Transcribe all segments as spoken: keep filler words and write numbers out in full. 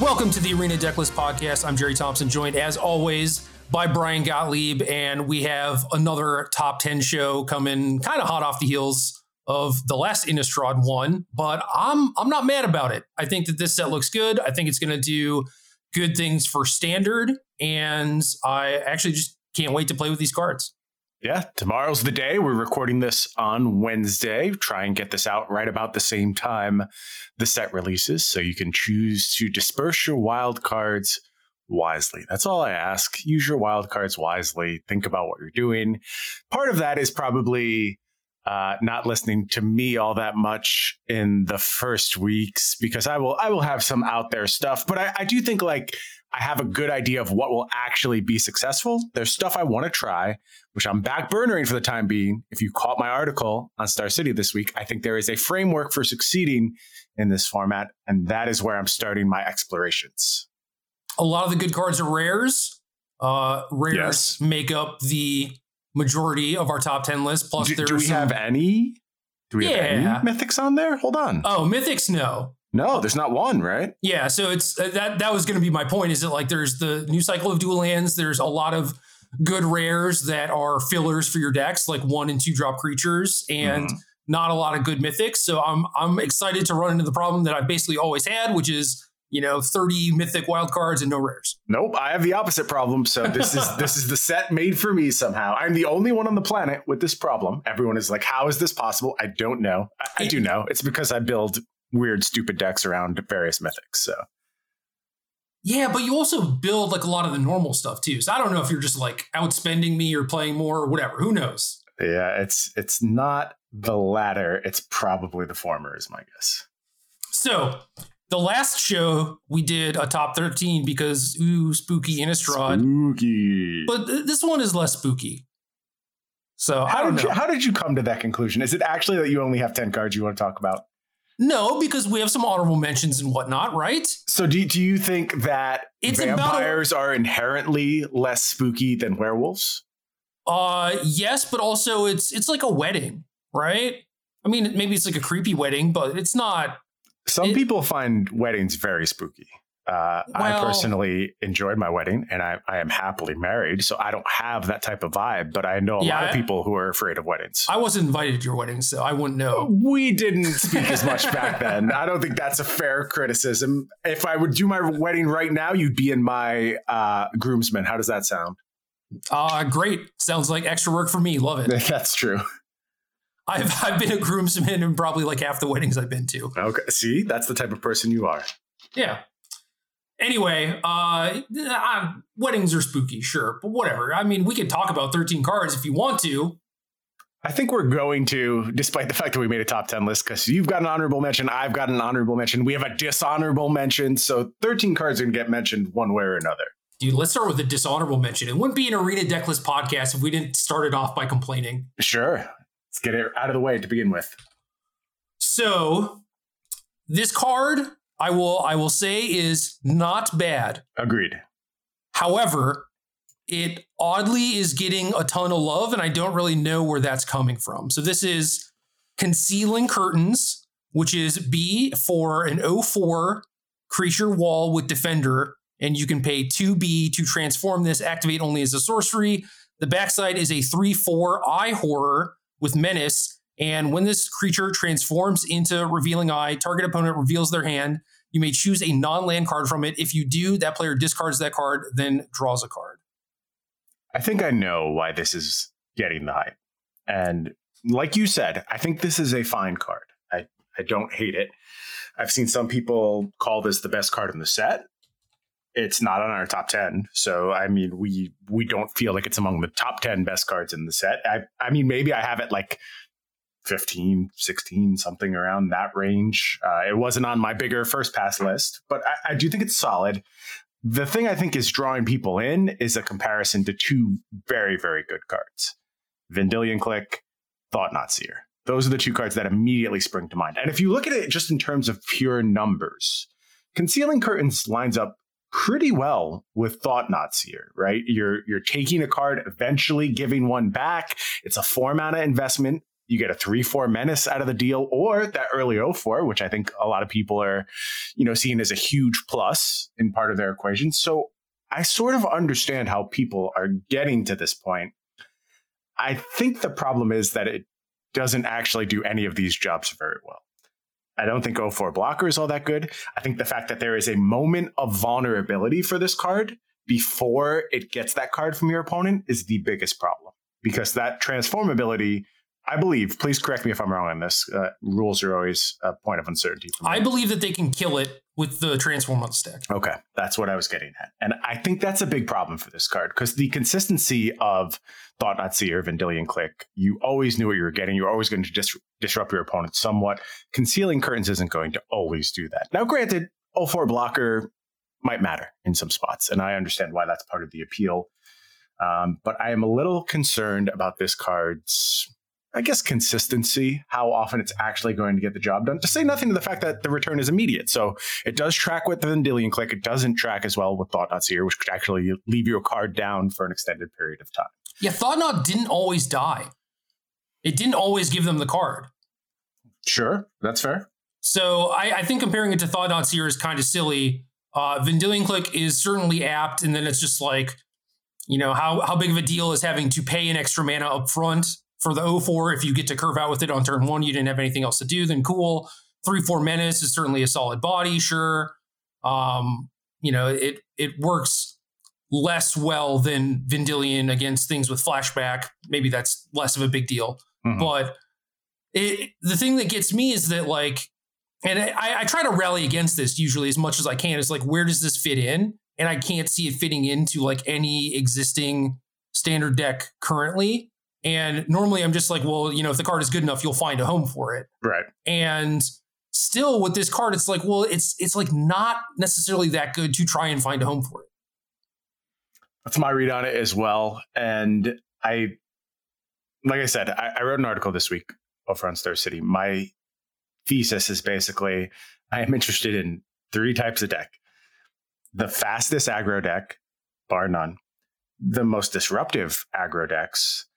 Welcome to the Arena Decklist Podcast. I'm Jerry Thompson, joined as always by Brian Gottlieb, and we have another top ten show coming kind of hot off the heels of the last Innistrad one, but I'm I'm not mad about it. I think that this set looks good. I think it's going to do good things for Standard, and I actually just can't wait to play with these cards. Yeah, tomorrow's the day. We're recording this on Wednesday. Try and get this out right about the same time the set releases, so you can choose to disperse your wild cards wisely. That's all I ask. Use your wild cards wisely. Think about what you're doing. Part of that is probably uh, not listening to me all that much in the first weeks, because I will I will have some out there stuff. But I, I do think like I have a good idea of what will actually be successful. There's stuff I want to try, which I'm backburnering for the time being. If you caught my article on Star City this week, I think there is a framework for succeeding in this format, and that is where I'm starting my explorations. A lot of the good cards are rares. Uh, rares yes. make up the majority of our top ten list. Plus, do, there's do we some... have any? Do we yeah. have any mythics on there? Hold on. Oh, mythics, no. No, there's not one, right? Yeah, so it's uh, that that was going to be my point, is that like there's the new cycle of dual lands, there's a lot of good rares that are fillers for your decks, like one and two drop creatures, and mm-hmm. not a lot of good mythics. So I'm I'm excited to run into the problem that I've basically always had, which is, you know, thirty mythic wild cards and no rares. Nope, I have the opposite problem. So this is this is the set made for me somehow. I'm the only one on the planet with this problem. Everyone is like, how is this possible? I don't know. I, I do know. It's because I build weird, stupid decks around various mythics. So, yeah, but you also build like a lot of the normal stuff too. So I don't know if you're just like outspending me or playing more or whatever. Who knows? Yeah, it's it's not the latter. It's probably the former, is my guess. So the last show we did a top thirteen because ooh, spooky Innistrad. Spooky. But th- this one is less spooky. So how I don't did know. You, how did you come to that conclusion? Is it actually that you only have ten cards you want to talk about? No, because we have some honorable mentions and whatnot, right? So do, do you think that it's vampires a, are inherently less spooky than werewolves? Uh, yes, but also it's it's like a wedding, right? I mean, maybe it's like a creepy wedding, but it's not. Some it, people find weddings very spooky. Uh, well, I personally enjoyed my wedding, and I, I am happily married, so I don't have that type of vibe, but I know a yeah, lot of people who are afraid of weddings. I wasn't invited to your wedding, so I wouldn't know. We didn't speak as much back then. I don't think that's a fair criticism. If I would do my wedding right now, you'd be in my uh, groomsman. How does that sound? Uh, great. Sounds like extra work for me. Love it. That's true. I've, I've been a groomsman in probably like half the weddings I've been to. Okay. See, that's the type of person you are. Yeah. Anyway, uh, uh, weddings are spooky, sure, but whatever. I mean, we can talk about thirteen cards if you want to. I think we're going to, despite the fact that we made a top ten list, because you've got an honorable mention, I've got an honorable mention, we have a dishonorable mention, so thirteen cards are going to get mentioned one way or another. Dude, let's start with the dishonorable mention. It wouldn't be an Arena Decklist podcast if we didn't start it off by complaining. Sure. Let's get it out of the way to begin with. So, this card... I will I will say is not bad. Agreed. However, it oddly is getting a ton of love, and I don't really know where that's coming from. So this is Concealing Curtains, which is B for an oh four creature wall with Defender, and you can pay two B to transform this, activate only as a sorcery. The backside is a three four Eye Horror with Menace, and when this creature transforms into Revealing Eye, target opponent reveals their hand. You may choose a non-land card from it. If you do, that player discards that card, then draws a card. I think I know why this is getting the hype. And like you said, I think this is a fine card. I, I don't hate it. I've seen some people call this the best card in the set. It's not on our top ten. So, I mean, we we don't feel like it's among the top ten best cards in the set. I I mean, maybe I have it like fifteen, sixteen, something around that range. Uh, it wasn't on my bigger first pass list, but I, I do think it's solid. The thing I think is drawing people in is a comparison to two very, very good cards. Vendilion Clique, Thought Not Seer. Those are the two cards that immediately spring to mind. And if you look at it just in terms of pure numbers, Concealing Curtains lines up pretty well with Thought Not Seer, right? You're, you're taking a card, eventually giving one back. It's a four mana investment you get a three four menace out of the deal, or that early oh four, which I think a lot of people are, you know, seeing as a huge plus in part of their equation. So I sort of understand how people are getting to this point. I think the problem is that it doesn't actually do any of these jobs very well. I don't think oh four blocker is all that good. I think the fact that there is a moment of vulnerability for this card before it gets that card from your opponent is the biggest problem, because that transformability, I believe, please correct me if I'm wrong on this, uh, rules are always a point of uncertainty for me. I believe that they can kill it with the transform on the stack. Okay, that's what I was getting at. And I think that's a big problem for this card, because the consistency of Thought Not Seer, Vendilion Clique, you always knew what you were getting. You're always going to dis- disrupt your opponent somewhat. Concealing Curtains isn't going to always do that. Now, granted, oh four blocker might matter in some spots, and I understand why that's part of the appeal. Um, but I am a little concerned about this card's, I guess, consistency, how often it's actually going to get the job done, to say nothing to the fact that the return is immediate. So it does track with the Vendilion Clique. It doesn't track as well with Thought Not Seer, which could actually leave your card down for an extended period of time. Yeah, Thought Not didn't always die. It didn't always give them the card. Sure, that's fair. So I, I think comparing it to Thought Not Seer is kind of silly. Uh, Vendilion Clique is certainly apt, and then it's just like, you know, how, how big of a deal is having to pay an extra mana up front for the oh four, if you get to curve out with it on turn one, you didn't have anything else to do, then cool. three four menace is certainly a solid body, sure. Um, you know, it it works less well than Vendilion against things with flashback. Maybe that's less of a big deal. Mm-hmm. But it, the thing that gets me is that, like, and I, I try to rally against this usually as much as I can. It's like, where does this fit in? And I can't see it fitting into, like, any existing standard deck currently. And normally I'm just like, well, you know, if the card is good enough, you'll find a home for it. Right. And still with this card, it's like, well, it's it's like not necessarily that good to try and find a home for it. That's my read on it as well. And I, like I said, I, I wrote an article this week over on Star City. My thesis is basically, I am interested in three types of deck. The fastest aggro deck, bar none. The most disruptive aggro decks.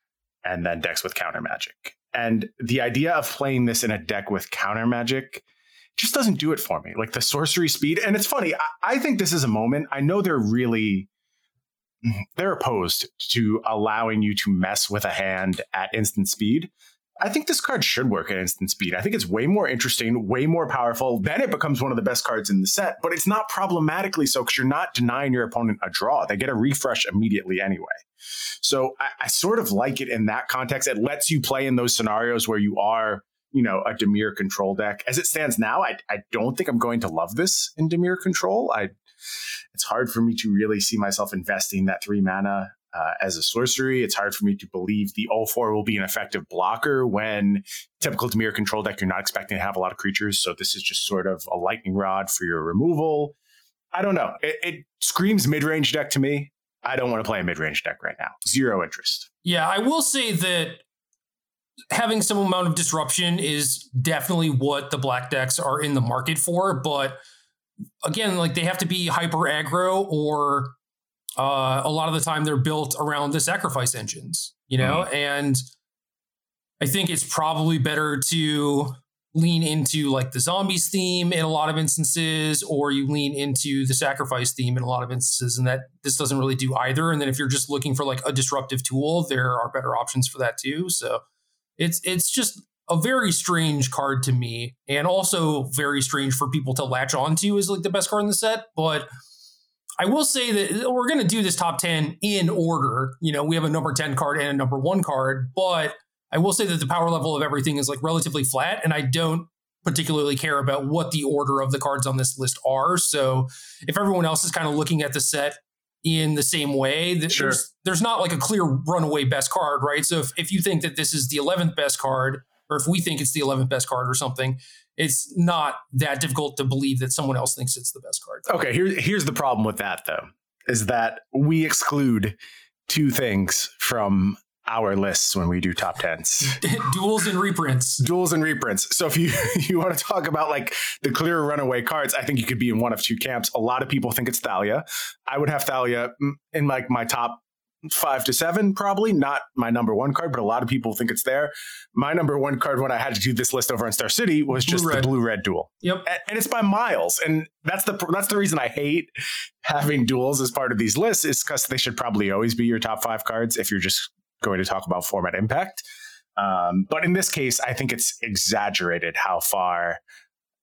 And then decks with counter magic. And the idea of playing this in a deck with counter magic just doesn't do it for me. Like the sorcery speed. And it's funny. I, I think this is a moment. I know they're really, they're opposed to allowing you to mess with a hand at instant speed. I think this card should work at instant speed. I think it's way more interesting, way more powerful. Then it becomes one of the best cards in the set. But it's not problematically so, because you're not denying your opponent a draw. They get a refresh immediately anyway. So I, I sort of like it in that context. It lets you play in those scenarios where you are, you know, a Dimir control deck. As it stands now, I, I don't think I'm going to love this in Dimir control. I, it's hard for me to really see myself investing that three mana uh, as a sorcery. It's hard for me to believe the oh four will be an effective blocker when typical Dimir control deck, you're not expecting to have a lot of creatures. So this is just sort of a lightning rod for your removal. I don't know. It, it screams mid-range deck to me. I don't want to play a mid-range deck right now. Zero interest. Yeah, I will say that having some amount of disruption is definitely what the black decks are in the market for. But again, like they have to be hyper aggro, or uh, a lot of the time they're built around the sacrifice engines, you know? Mm-hmm. And I think it's probably better to lean into like the zombies theme in a lot of instances, or you lean into the sacrifice theme in a lot of instances, and that this doesn't really do either. And then if you're just looking for like a disruptive tool, there are better options for that too. So it's it's just a very strange card to me, and also very strange for people to latch onto as like the best card in the set. But I will say that we're going to do this top ten in order. You know, we have a number ten card and a number one card, but I will say that the power level of everything is like relatively flat, and I don't particularly care about what the order of the cards on this list are. So if everyone else is kind of looking at the set in the same way, th- sure. there's, there's not like a clear runaway best card, right? So if, if you think that this is the eleventh best card, or if we think it's the eleventh best card or something, it's not that difficult to believe that someone else thinks it's the best card. Okay, here, here's the problem with that, though, is that we exclude two things from our lists when we do top tens. Duels and reprints. Duels and reprints. So if you, you want to talk about like the clear runaway cards, I think you could be in one of two camps. A lot of people think it's Thalia. I would have Thalia in like my top five to seven, probably not my number one card, but a lot of people think it's there. My number one card when I had to do this list over in Star City was just blue, the blue red duel. Yep, and, and it's by Miles, and that's the that's the reason I hate having duels as part of these lists, is because they should probably always be your top five cards if you're just going to talk about format impact. Um, but in this case, I think it's exaggerated how far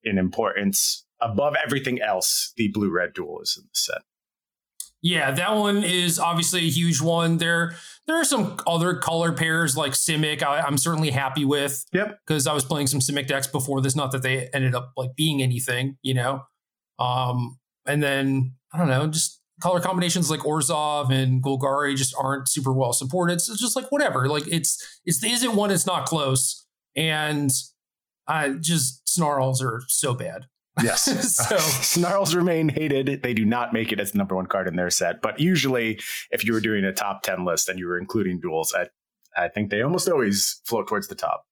in importance above everything else the blue red duel is in the set. Yeah, that one is obviously a huge one. There, there are some other color pairs like Simic I, I'm certainly happy with. Yep. Because I was playing some Simic decks before this. Not that they ended up like being anything, you know. Um, and then I don't know, just color combinations like Orzhov and Golgari just aren't super well supported. So it's just like whatever. Like it's it's the Izzet one. It's not close, and I just Snarls are so bad. Yes. So Snarls remain hated. They do not make it as the number one card in their set. But usually if you were doing a top ten list and you were including duels, I, I think they almost always float towards the top.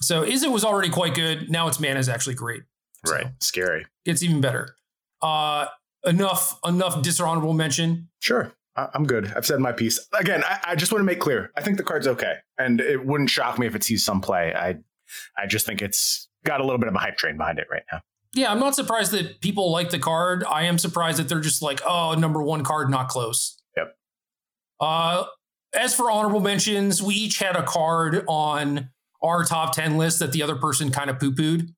So Izzet was already quite good. Now its mana is actually great. So right. Scary. It's even better. Uh, enough, enough dishonorable mention. Sure. I, I'm good. I've said my piece. Again, I, I just want to make clear, I think the card's okay. And it wouldn't shock me if it sees some play. I, I just think it's got a little bit of a hype train behind it right now. Yeah, I'm not surprised that people like the card. I am surprised that they're just like, oh, number one card, not close. Yep. Uh, as for honorable mentions, we each had a card on our top ten list that the other person kind of poo-pooed.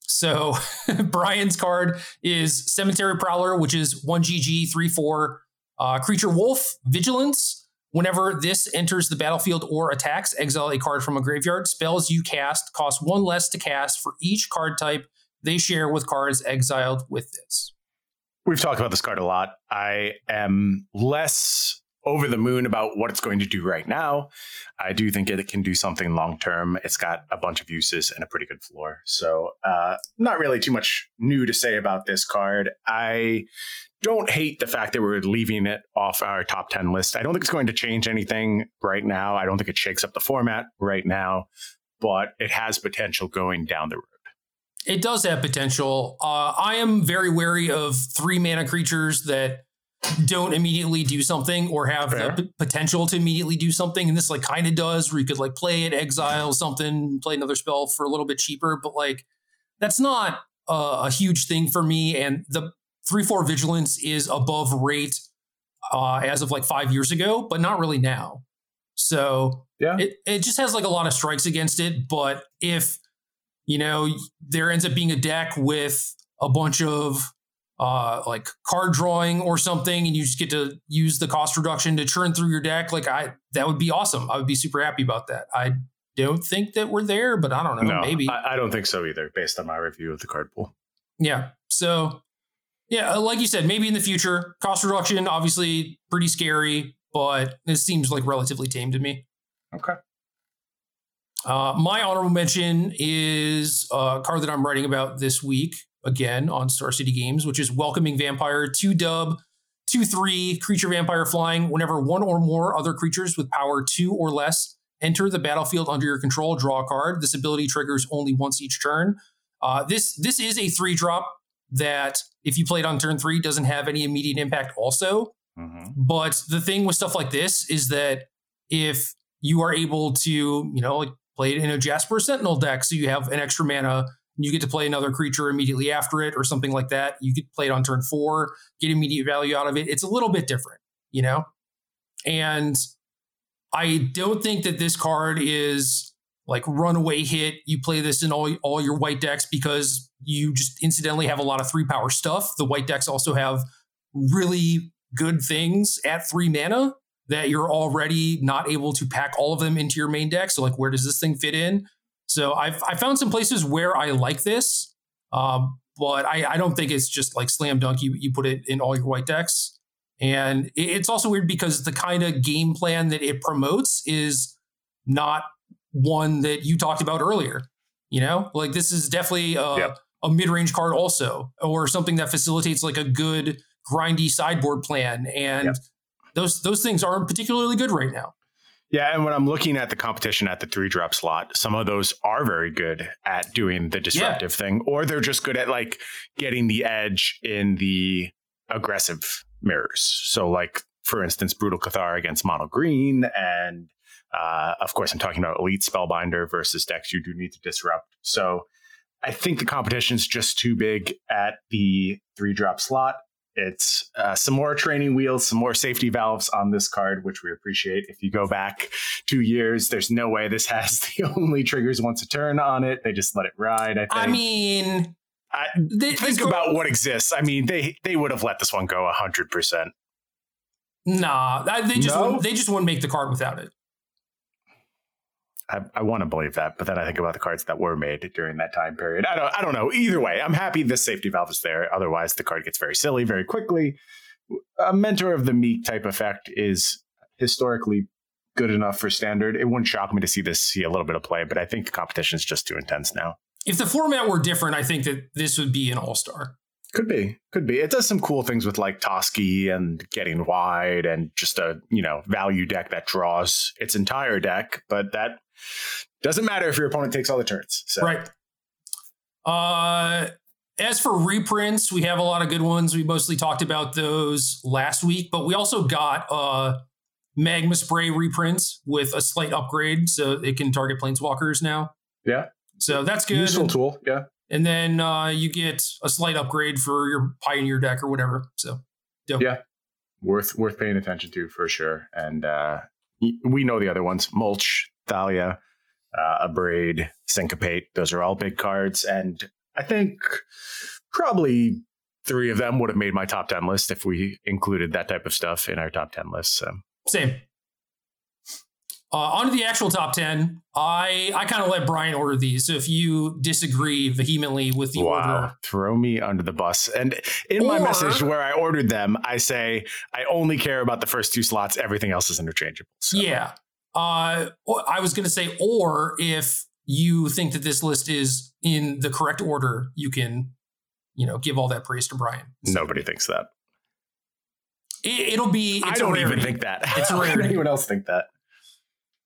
So Brian's card is Cemetery Prowler, which is one G G, three four, uh, Creature Wolf, Vigilance. Whenever this enters the battlefield or attacks, exile a card from a graveyard. Spells you cast cost one less to cast for each card type they share with cards exiled with this. We've talked about this card a lot. I am less over the moon about what it's going to do right now. I do think it can do something long-term. It's got a bunch of uses and a pretty good floor. So uh, not really too much new to say about this card. I don't hate the fact that we're leaving it off our top ten list. I don't think it's going to change anything right now. I don't think it shakes up the format right now, but it has potential going down the road. It does have potential. Uh, I am very wary of three mana creatures that don't immediately do something or have Fair. the p- potential to immediately do something. And this like kind of does, where you could like play it, exile something, play another spell for a little bit cheaper. But like, that's not uh, a huge thing for me. And the three four Vigilance is above rate uh, as of like five years ago, but not really now. So yeah, it, it just has like a lot of strikes against it. But if, you know, there ends up being a deck with a bunch of uh, like card drawing or something, and you just get to use the cost reduction to churn through your deck. Like I, that would be awesome. I would be super happy about that. I don't think that we're there, but I don't know. No, maybe I, I don't think so either, based on my review of the card pool. Yeah. So yeah, like you said, maybe in the future. Cost reduction, obviously pretty scary, but it seems like relatively tame to me. Okay. Uh, my honorable mention is a card that I'm writing about this week, again, on Star City Games, which is Welcoming Vampire, two dub, two three, Creature Vampire Flying. Whenever one or more other creatures with power two or less enter the battlefield under your control, draw a card. This ability triggers only once each turn. Uh, this, this is a three drop that, if you play it on turn three, doesn't have any immediate impact also. Mm-hmm. But the thing with stuff like this is that if you are able to, you know, like, play it in a Jasper Sentinel deck, so you have an extra mana, and you get to play another creature immediately after it or something like that. You could play it on turn four, get immediate value out of it. It's a little bit different, you know? And I don't think that this card is like runaway hit. You play this in all, all your white decks because you just incidentally have a lot of three power stuff. The white decks also have really good things at three mana that you're already not able to pack all of them into your main deck. So like, where does this thing fit in? So I've I found some places where I like this, um, but I, I don't think it's just like slam dunk. You, you put it in all your white decks. And it, it's also weird because the kind of game plan that it promotes is not one that you talked about earlier. You know, like this is definitely a, yep. a mid-range card also, or something that facilitates like a good grindy sideboard plan. And yep. Those those things aren't particularly good right now. Yeah, and when I'm looking at the competition at the three drop slot, some of those are very good at doing the disruptive yeah. thing, or they're just good at like getting the edge in the aggressive mirrors. So like for instance, Brutal Cathar against Mono Green. And uh, of course, I'm talking about Elite Spellbinder versus decks you do need to disrupt. So I think the competition's just too big at the three-drop slot. It's uh, some more training wheels, some more safety valves on this card, which we appreciate. If you go back two years, there's no way this has the only triggers once a turn on it. They just let it ride, I think. I mean... I, they, think about were, what exists. I mean, they, they would have let this one go one hundred percent. Nah, they just, no? wouldn't, they just wouldn't make the card without it. I, I want to believe that, but then I think about the cards that were made during that time period. I don't I don't know. Either way, I'm happy this safety valve is there. Otherwise, the card gets very silly very quickly. A Mentor of the Meek type effect is historically good enough for standard. It wouldn't shock me to see this see a little bit of play, but I think the competition is just too intense now. If the format were different, I think that this would be an all-star. Could be, could be. It does some cool things with like Toski and getting wide and just a, you know, value deck that draws its entire deck, but that doesn't matter if your opponent takes all the turns. So. Right. Uh, as for reprints, we have a lot of good ones. We mostly talked about those last week, but we also got uh, Magma Spray reprints with a slight upgrade, so it can target Planeswalkers now. Yeah. So that's good. Useful tool, yeah. And then uh, you get a slight upgrade for your Pioneer deck or whatever. So, dope. Yeah, worth worth paying attention to for sure. And uh, we know the other ones: Mulch, Thalia, uh, Abrade, Syncopate. Those are all big cards, and I think probably three of them would have made my top ten list if we included that type of stuff in our top ten list. So. Same. Uh, on to the actual top ten. I, I kind of let Brian order these. So if you disagree vehemently with the wow, order. Throw me under the bus. And in or, my message where I ordered them, I say I only care about the first two slots. Everything else is interchangeable. So. Yeah. Uh, I was going to say, or if you think that this list is in the correct order, you can, you know, give all that praise to Brian. So. Nobody thinks that. It, it'll be. It's I don't even think that. It's rare. How would anyone else think that?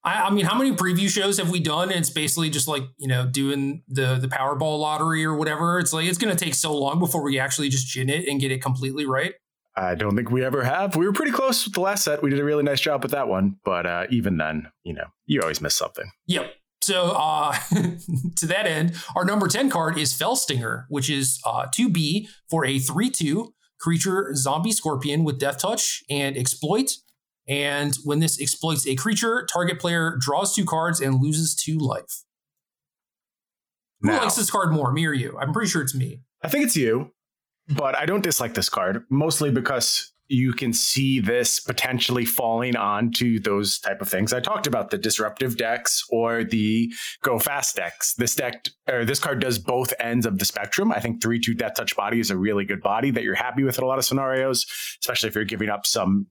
I mean, how many preview shows have we done? And it's basically just like, you know, doing the the Powerball lottery or whatever. It's like, it's going to take so long before we actually just gin it and get it completely right. I don't think we ever have. We were pretty close with the last set. We did a really nice job with that one. But uh, even then, you know, you always miss something. Yep. So uh, to that end, our number ten card is Fell Stinger, which is uh, two B for a three two creature zombie scorpion with death touch and exploit. And when this exploits a creature, target player draws two cards and loses two life. Now, who likes this card more, me or you? I'm pretty sure it's me. I think it's you, but I don't dislike this card, mostly because you can see this potentially falling onto those type of things I talked about, the disruptive decks or the go fast decks. This deck or this card does both ends of the spectrum. I think three two Death Touch Body is a really good body that you're happy with in a lot of scenarios, especially if you're giving up some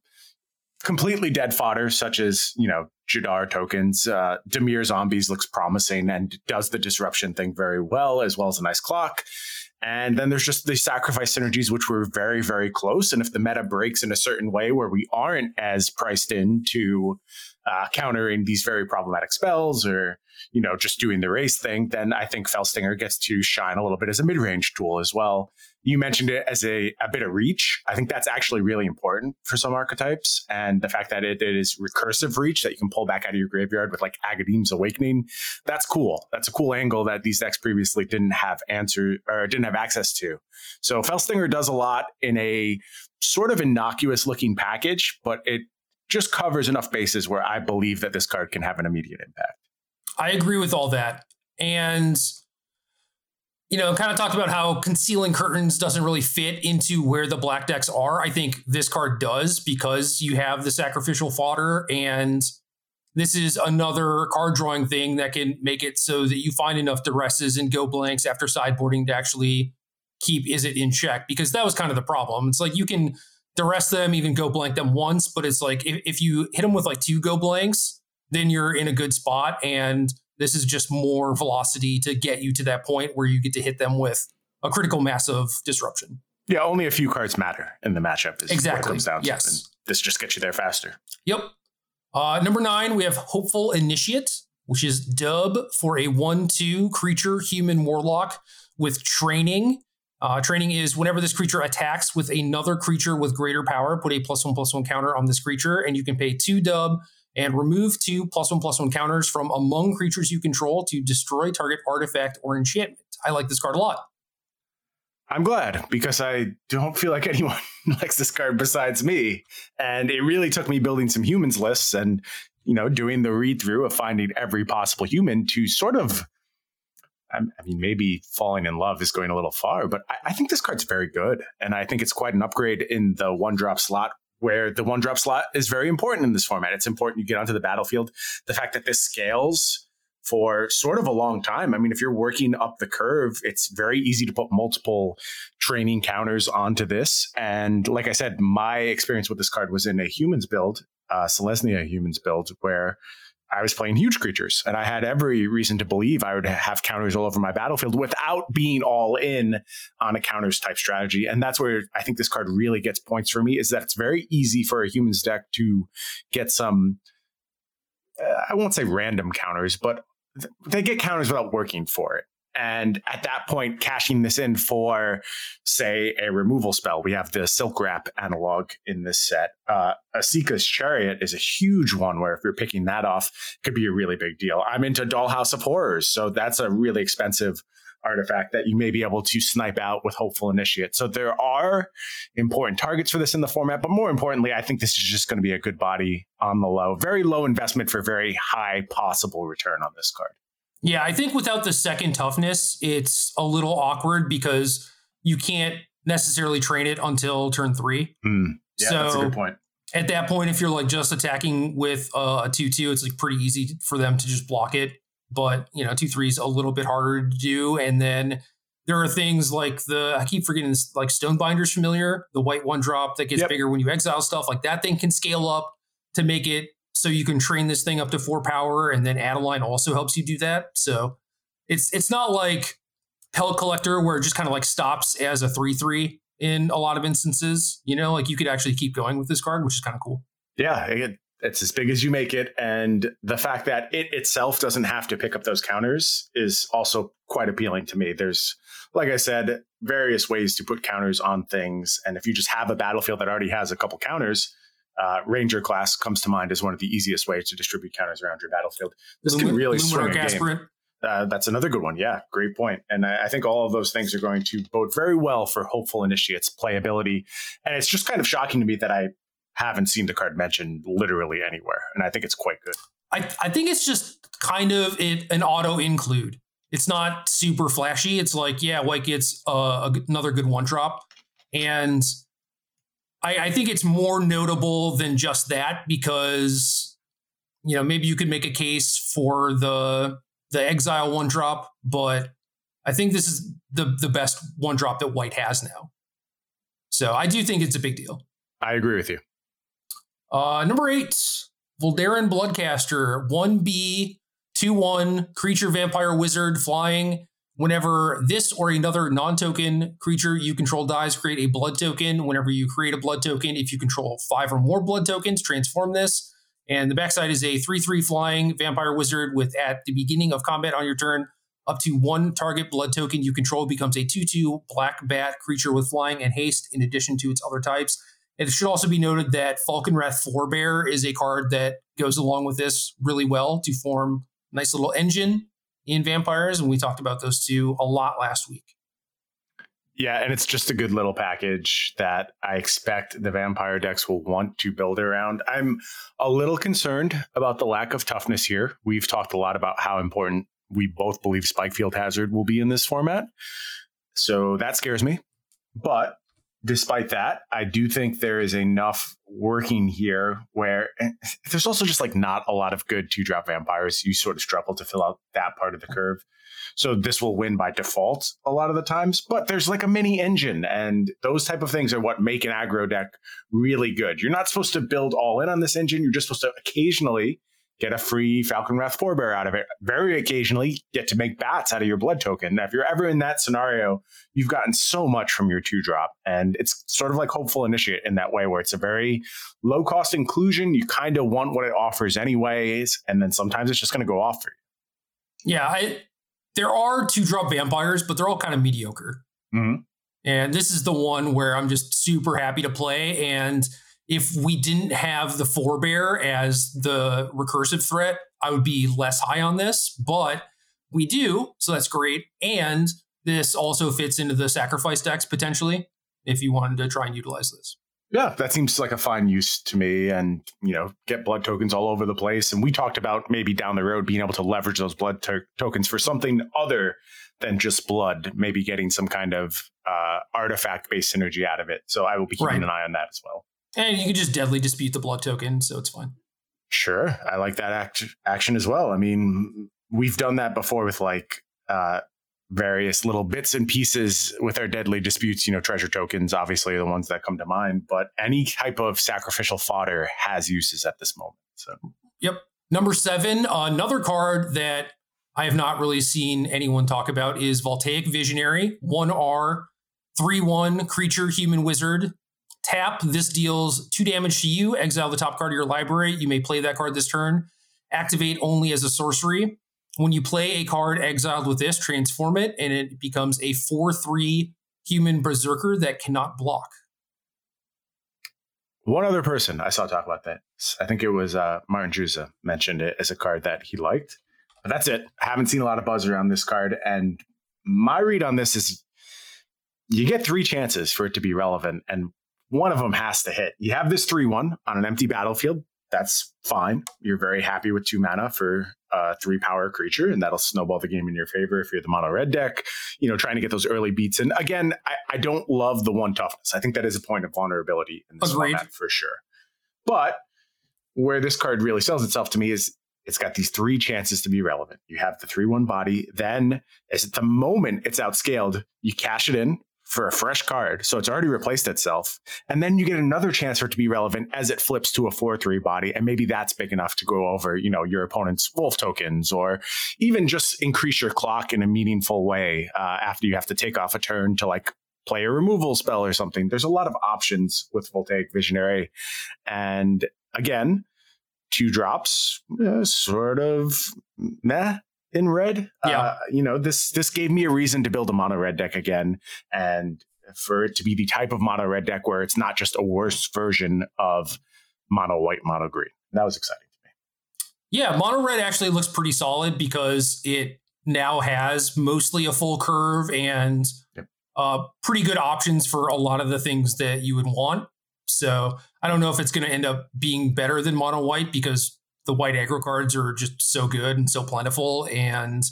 completely dead fodder, such as, you know, Jadar tokens. Uh, Dimir Zombies looks promising and does the disruption thing very well, as well as a nice clock. And then there's just the sacrifice synergies, which were very, very close. And if the meta breaks in a certain way where we aren't as priced into uh, countering these very problematic spells or, you know, just doing the race thing, then I think Fell Stinger gets to shine a little bit as a mid-range tool as well. You mentioned it as a, a bit of reach. I think that's actually really important for some archetypes. And the fact that it, it is recursive reach that you can pull back out of your graveyard with like Agadeem's Awakening, that's cool. That's a cool angle that these decks previously didn't have answer or didn't have access to. So Fell Stinger does a lot in a sort of innocuous looking package, but it just covers enough bases where I believe that this card can have an immediate impact. I agree with all that. And... you know, kind of talked about how Concealing Curtains doesn't really fit into where the black decks are. I think this card does because you have the sacrificial fodder, and this is another card drawing thing that can make it so that you find enough duresses and go blanks after sideboarding to actually keep Izzet in check, because that was kind of the problem. It's like you can duress them, even go blank them once, but it's like if, if you hit them with like two go blanks, then you're in a good spot, and this is just more velocity to get you to that point where you get to hit them with a critical mass of disruption. Yeah, only a few cards matter in the matchup. Is exactly. What it comes down yes. to. And this just gets you there faster. Yep. Uh, number nine, we have Hopeful Initiate, which is dub for a one two creature human warlock with training Uh, training is whenever this creature attacks with another creature with greater power, put a plus one plus one counter on this creature, and you can pay two dub and remove two plus one plus one counters from among creatures you control to destroy target artifact or enchantment. I like this card a lot. I'm glad, because I don't feel like anyone likes this card besides me. And it really took me building some humans lists and, you know, doing the read through of finding every possible human to sort of, I mean, maybe falling in love is going a little far, but I, I think this card's very good. And I think it's quite an upgrade in the one drop slot, where the one drop slot is very important in this format. It's important you get onto the battlefield. The fact that this scales for sort of a long time. I mean, if you're working up the curve, it's very easy to put multiple training counters onto this. And like I said, my experience with this card was in a humans build, uh, Selesnya humans build, where I was playing huge creatures, and I had every reason to believe I would have counters all over my battlefield without being all in on a counters type strategy. And that's where I think this card really gets points for me, is that it's very easy for a humans deck to get some, uh, I won't say random counters, but th- they get counters without working for it. And at that point, cashing this in for, say, a removal spell. We have the Silk Wrap analog in this set. Uh, Asika's Chariot is a huge one where if you're picking that off, it could be a really big deal. I'm into Dollhouse of Horrors, so that's a really expensive artifact that you may be able to snipe out with Hopeful Initiate. So there are important targets for this in the format, but more importantly, I think this is just going to be a good body on the low. Very low investment for very high possible return on this card. Yeah, I think without the second toughness, it's a little awkward because you can't necessarily train it until turn three. Mm, yeah, so that's a good point. At that point, if you're like just attacking with uh, a two two, it's like pretty easy for them to just block it. But, you know, two three is a little bit harder to do. And then there are things like the, I keep forgetting this, like Stonebinder's Familiar, the white one drop that gets yep. bigger when you exile stuff. Like that thing can scale up to make it so you can train this thing up to four power, and then Adeline also helps you do that. So it's it's not like Pellet Collector where it just kind of like stops as a three three in a lot of instances. You know, like you could actually keep going with this card, which is kind of cool. Yeah, it, it's as big as you make it. And the fact that it itself doesn't have to pick up those counters is also quite appealing to me. There's, like I said, various ways to put counters on things. And if you just have a battlefield that already has a couple counters, Uh, Ranger class comes to mind as one of the easiest ways to distribute counters around your battlefield. This Loom, can really swing a game. Uh, that's another good one. Yeah, great point. And I, I think all of those things are going to bode very well for Hopeful Initiate's playability. And it's just kind of shocking to me that I haven't seen the card mentioned literally anywhere. And I think it's quite good. I, I think it's just kind of it, an auto include. It's not super flashy. It's like, yeah, like it's uh, another good one drop. And I, I think it's more notable than just that because, you know, maybe you could make a case for the the exile one drop, but I think this is the, the best one drop that White has now. So I do think it's a big deal. I agree with you. Uh, number eight, Voldaren Bloodcaster, one B, two one, creature, vampire, wizard, flying. Whenever this or another non-token creature you control dies, create a blood token. Whenever you create a blood token, if you control five or more blood tokens, transform this. And the backside is a three three flying vampire wizard with, at the beginning of combat on your turn, up to one target blood token you control becomes a two two black bat creature with flying and haste in addition to its other types. And it should also be noted that Falconwrath Forebear is a card that goes along with this really well to form a nice little engine in vampires, and we talked about those two a lot last week. Yeah, and it's just a good little package that I expect the vampire decks will want to build around. I'm a little concerned about the lack of toughness here. We've talked a lot about how important we both believe Spikefield Hazard will be in this format, so that scares me. But despite that, I do think there is enough working here where there's also just like not a lot of good two drop vampires. You sort of struggle to fill out that part of the curve. So this will win by default a lot of the times, but there's like a mini engine, and those type of things are what make an aggro deck really good. You're not supposed to build all in on this engine. You're just supposed to occasionally get a free Falconwrath Forebear out of it. Very occasionally, get to make bats out of your blood token. Now, if you're ever in that scenario, you've gotten so much from your two-drop. And it's sort of like Hopeful Initiate in that way, where it's a very low-cost inclusion. You kind of want what it offers anyways, and then sometimes it's just going to go off for you. Yeah, I, there are two-drop vampires, but they're all kind of mediocre. Mm-hmm. And this is the one where I'm just super happy to play. And if we didn't have the Forebear as the recursive threat, I would be less high on this, but we do. So that's great. And this also fits into the sacrifice decks potentially, if you wanted to try and utilize this. Yeah, that seems like a fine use to me, and, you know, get blood tokens all over the place. And we talked about maybe down the road being able to leverage those blood to- tokens for something other than just blood, maybe getting some kind of uh, artifact-based synergy out of it. So I will be keeping right. an eye on that as well. And you can just deadly dispute the blood token, so it's fine. Sure, I like that act- action as well. I mean, we've done that before with like... Uh, various little bits and pieces with our deadly disputes, you know, treasure tokens, obviously are the ones that come to mind, but any type of sacrificial fodder has uses at this moment. So, yep. Number seven, another card that I have not really seen anyone talk about is Voltaic Visionary, one R, three one creature, human wizard. Tap, this deals two damage to you, exile the top card of your library. You may play that card this turn. Activate only as a sorcery. When you play a card exiled with this, transform it, and it becomes a four three human berserker that cannot block. One other person I saw talk about that. I think it was uh, Martin Juza mentioned it as a card that he liked. But that's it. I haven't seen a lot of buzz around this card. And my read on this is you get three chances for it to be relevant, and one of them has to hit. You have this three one on an empty battlefield. That's fine. You're very happy with two mana for a three power creature, and that'll snowball the game in your favor if you're the mono red deck, you know, trying to get those early beats. And again, I, I don't love the one toughness. I think that is a point of vulnerability in this Agreed. format for sure. But where this card really sells itself to me is it's got these three chances to be relevant. You have the three one body. Then as at the moment it's outscaled, you cash it in for a fresh card. So it's already replaced itself. And then you get another chance for it to be relevant as it flips to a four three body. And maybe that's big enough to go over, you know, your opponent's wolf tokens, or even just increase your clock in a meaningful way uh, after you have to take off a turn to like play a removal spell or something. There's a lot of options with Voltaic Visionary. And again, two drops, uh, sort of meh. In red, yeah. uh, you know, this this gave me a reason to build a mono red deck again, and for it to be the type of mono red deck where it's not just a worse version of mono white, mono green. That was exciting to me. Yeah, mono red actually looks pretty solid because it now has mostly a full curve and yep. uh, pretty good options for a lot of the things that you would want. So I don't know if it's going to end up being better than mono white because the white aggro cards are just so good and so plentiful. And,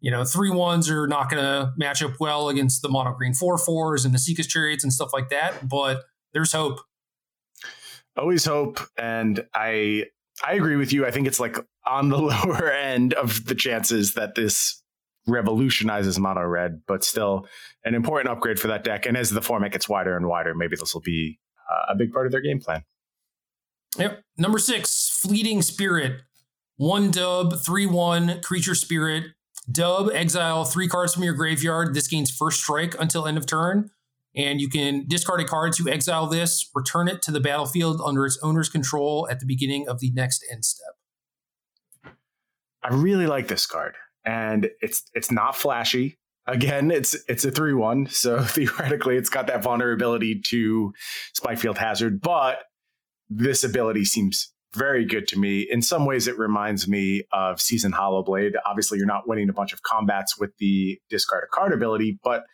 you know, three ones are not going to match up well against the mono green four fours and the Seeker's Chariots and stuff like that. But there's hope. Always hope. And I, I agree with you. I think it's like on the lower end of the chances that this revolutionizes mono red, but still an important upgrade for that deck. And as the format gets wider and wider, maybe this will be uh, a big part of their game plan. Yep. Number six, Fleeting Spirit. One dub, three one, creature spirit. Dub, exile three cards from your graveyard. This gains first strike until end of turn. And you can discard a card to exile this, return it to the battlefield under its owner's control at the beginning of the next end step. I really like this card. And it's it's not flashy. Again, it's it's a three one, so theoretically it's got that vulnerability to Spikefield Hazard, but this ability seems very good to me. In some ways, it reminds me of Seasoned Hollowblade. Obviously, you're not winning a bunch of combats with the discard a card ability, but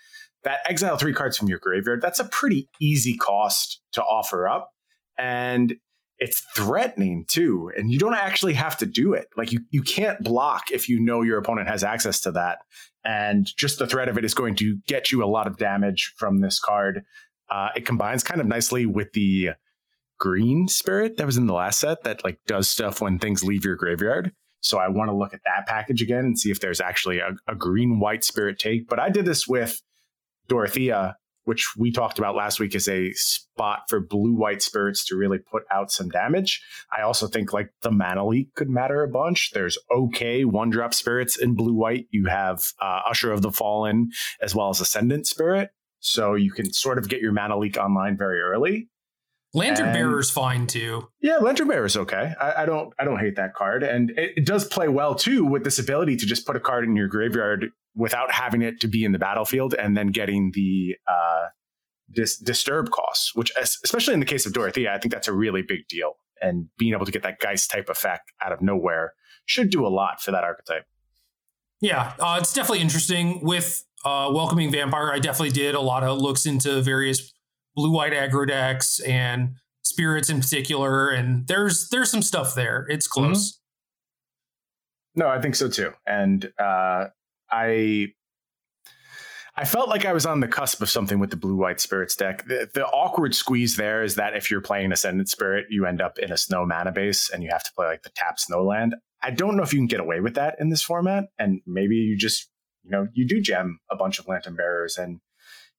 that exile three cards from your graveyard, that's a pretty easy cost to offer up. And it's threatening, too. And you don't actually have to do it. Like, you, you can't block if you know your opponent has access to that. And just the threat of it is going to get you a lot of damage from this card. Uh, it combines kind of nicely with the green spirit that was in the last set that like does stuff when things leave your graveyard. So I want to look at that package again and see if there's actually a, a green white spirit take. But I did this with Dorothea, which we talked about last week as a spot for blue white spirits to really put out some damage. I also think like the Mana Leak could matter a bunch. There's okay one drop spirits in blue white. You have uh, Usher of the Fallen as well as Ascendant Spirit. So you can sort of get your Mana Leak online very early. Lantern and Bearer's fine too. Yeah, Lantern Bearer's okay. I, I don't I don't hate that card. And it, it does play well too with this ability to just put a card in your graveyard without having it to be in the battlefield and then getting the uh, dis- disturb costs, which especially in the case of Dorothea, I think that's a really big deal. And being able to get that Geist type effect out of nowhere should do a lot for that archetype. Yeah, uh, it's definitely interesting. With uh, Welcoming Vampire, I definitely did a lot of looks into various blue-white aggro decks and spirits in particular, and there's there's some stuff there. It's close. Mm-hmm. No, I think so too. And uh, I I felt like I was on the cusp of something with the blue-white spirits deck. The, the awkward squeeze there is that if you're playing Ascendant Spirit, you end up in a snow mana base, and you have to play like the tap snow land. I don't know if you can get away with that in this format, and maybe you just, you know, you do gem a bunch of Lantern Bearers and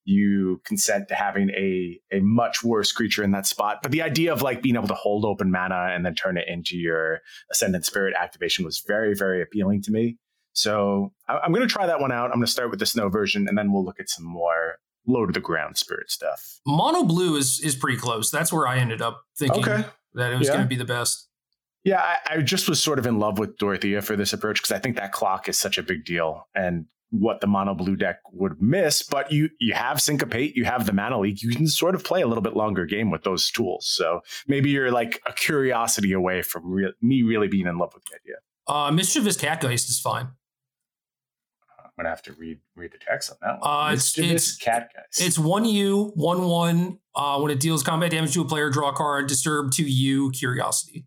you consent to having a a much worse creature in that spot. But the idea of like being able to hold open mana and then turn it into your Ascendant Spirit activation was very, very appealing to me. So I'm going to try that one out. I'm going to start with the snow version, and then we'll look at some more low to the ground spirit stuff. Mono blue is is pretty close. That's where I ended up thinking okay. that it was yeah. going to be the best. Yeah, I, I just was sort of in love with Dorothea for this approach because I think that clock is such a big deal and what the mono blue deck would miss. But you you have Syncopate, you have the Mana Leak, you can sort of play a little bit longer game with those tools. So maybe you're like a curiosity away from re- me really being in love with the idea. Uh, Mischievous Catgeist is fine. I'm going to have to read read the text on that one. Uh, Mischievous it's, Catgeist. It's one U, one one. Uh, when it deals combat damage to a player, draw a card, disturb two U, curiosity.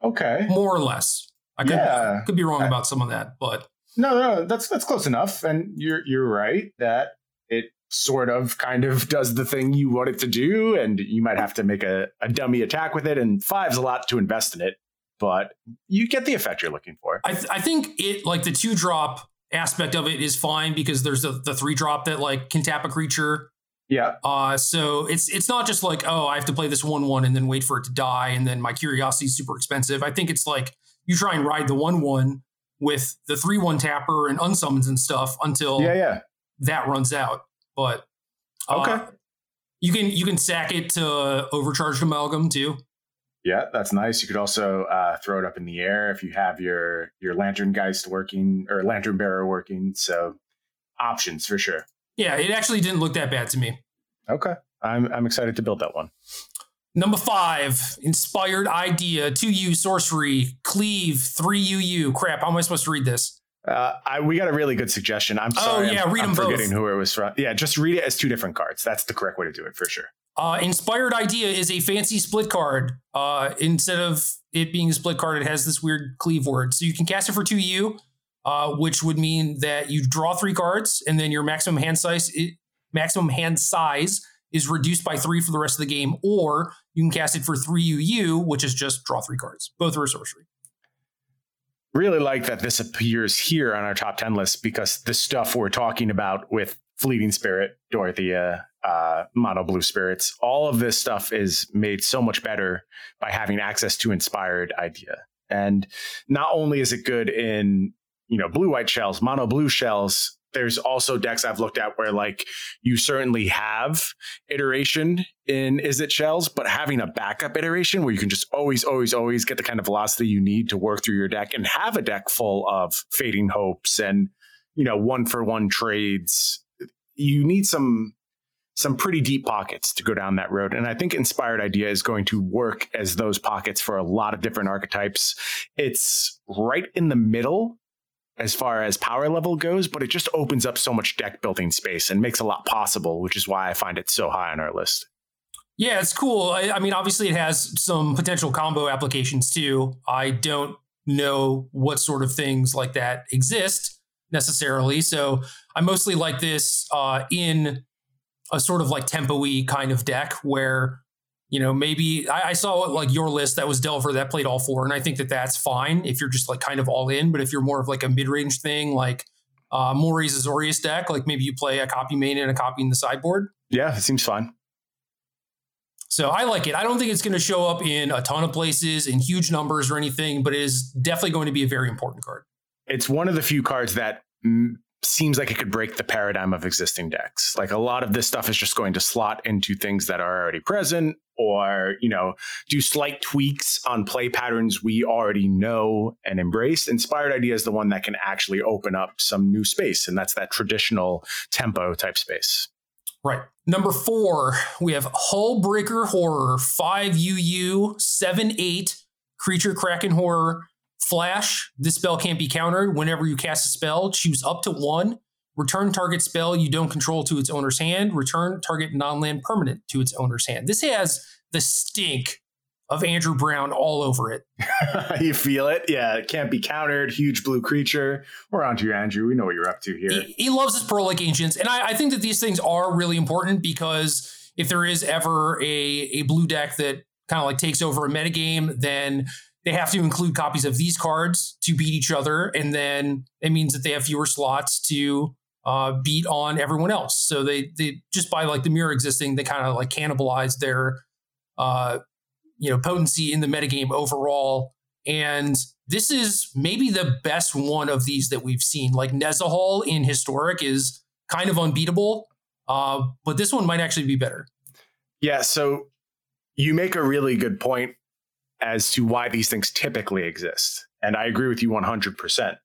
Okay. More or less. I could, yeah. could be wrong about some of that, but no, no, that's that's close enough. And you're you're right that it sort of kind of does the thing you want it to do, and you might have to make a, a dummy attack with it, and five's a lot to invest in it, but you get the effect you're looking for. I, th- I think it like the two drop aspect of it is fine because there's the, the three drop that like can tap a creature. Yeah. Uh, so it's it's not just like, oh, I have to play this one one and then wait for it to die. And then my curiosity is super expensive. I think it's like you try and ride the one one with the three one tapper and unsummons and stuff until yeah, yeah. that runs out. But uh, okay, you can you can sack it to Overcharged Amalgam, too. Yeah, that's nice. You could also uh, throw it up in the air if you have your your Lantern Geist working or Lantern Bearer working. So options for sure. Yeah, it actually didn't look that bad to me. Okay. I'm I'm excited to build that one. Number five, Inspired Idea, two U sorcery, cleave, three U U. Crap, how am I supposed to read this? Uh, I we got a really good suggestion. I'm sorry. Oh, yeah, I'm, read I'm them forgetting both. Who it was from. Yeah, just read it as two different cards. That's the correct way to do it for sure. Uh, Inspired Idea is a fancy split card. Uh, instead of it being a split card, it has this weird cleave word. So you can cast it for two U. Uh, which would mean that you draw three cards and then your maximum hand size it, maximum hand size is reduced by three for the rest of the game, or you can cast it for three U U, which is just draw three cards. Both are a sorcery. Really like that this appears here on our top ten list because the stuff we're talking about with Fleeting Spirit, Dorothea, uh, Mono Blue Spirits, all of this stuff is made so much better by having access to Inspired Idea. And not only is it good in you know, blue, white shells, mono blue shells. There's also decks I've looked at where like you certainly have iteration in Izzet shells, but having a backup iteration where you can just always, always, always get the kind of velocity you need to work through your deck and have a deck full of fading hopes and, you know, one for one trades. You need some, some pretty deep pockets to go down that road. And I think Inspired Idea is going to work as those pockets for a lot of different archetypes. It's right in the middle as far as power level goes, but it just opens up so much deck building space and makes a lot possible, which is why I find it so high on our list. Yeah, it's cool. I, I mean, obviously it has some potential combo applications too. I don't know what sort of things like that exist necessarily. So I mostly like this uh, in a sort of like tempo-y kind of deck where, you know, maybe I, I saw like your list that was Delver that played all four. And I think that that's fine if you're just like kind of all in. But if you're more of like a mid range thing, like uh, Mori's Azorius deck, like maybe you play a copy main and a copy in the sideboard. Yeah, it seems fine. So I like it. I don't think it's going to show up in a ton of places in huge numbers or anything, but it is definitely going to be a very important card. It's one of the few cards that m- seems like it could break the paradigm of existing decks. Like a lot of this stuff is just going to slot into things that are already present, or, you know, do slight tweaks on play patterns we already know and embrace. Inspired Idea is the one that can actually open up some new space, and that's that traditional tempo type space. Right. Number four, we have Hullbreaker Horror, five U U, seven eight, Creature Kraken Horror, Flash. This spell can't be countered. Whenever you cast a spell, choose up to one. Return target spell you don't control to its owner's hand. Return target non-land permanent to its owner's hand. This has the stink of Andrew Brown all over it. You feel it? Yeah, it can't be countered. Huge blue creature. We're on to you, Andrew. We know what you're up to here. He, he loves his Pearl-like Ancients. And I, I think that these things are really important, because if there is ever a, a blue deck that kind of like takes over a metagame, then they have to include copies of these cards to beat each other. And then it means that they have fewer slots to uh, beat on everyone else. So they, they just by like the mirror existing, they kind of like cannibalize their... Uh, you know, potency in the metagame overall. And this is maybe the best one of these that we've seen. Like Nezahal in Historic is kind of unbeatable, uh, but this one might actually be better. Yeah, so you make a really good point as to why these things typically exist. And I agree with you one hundred percent.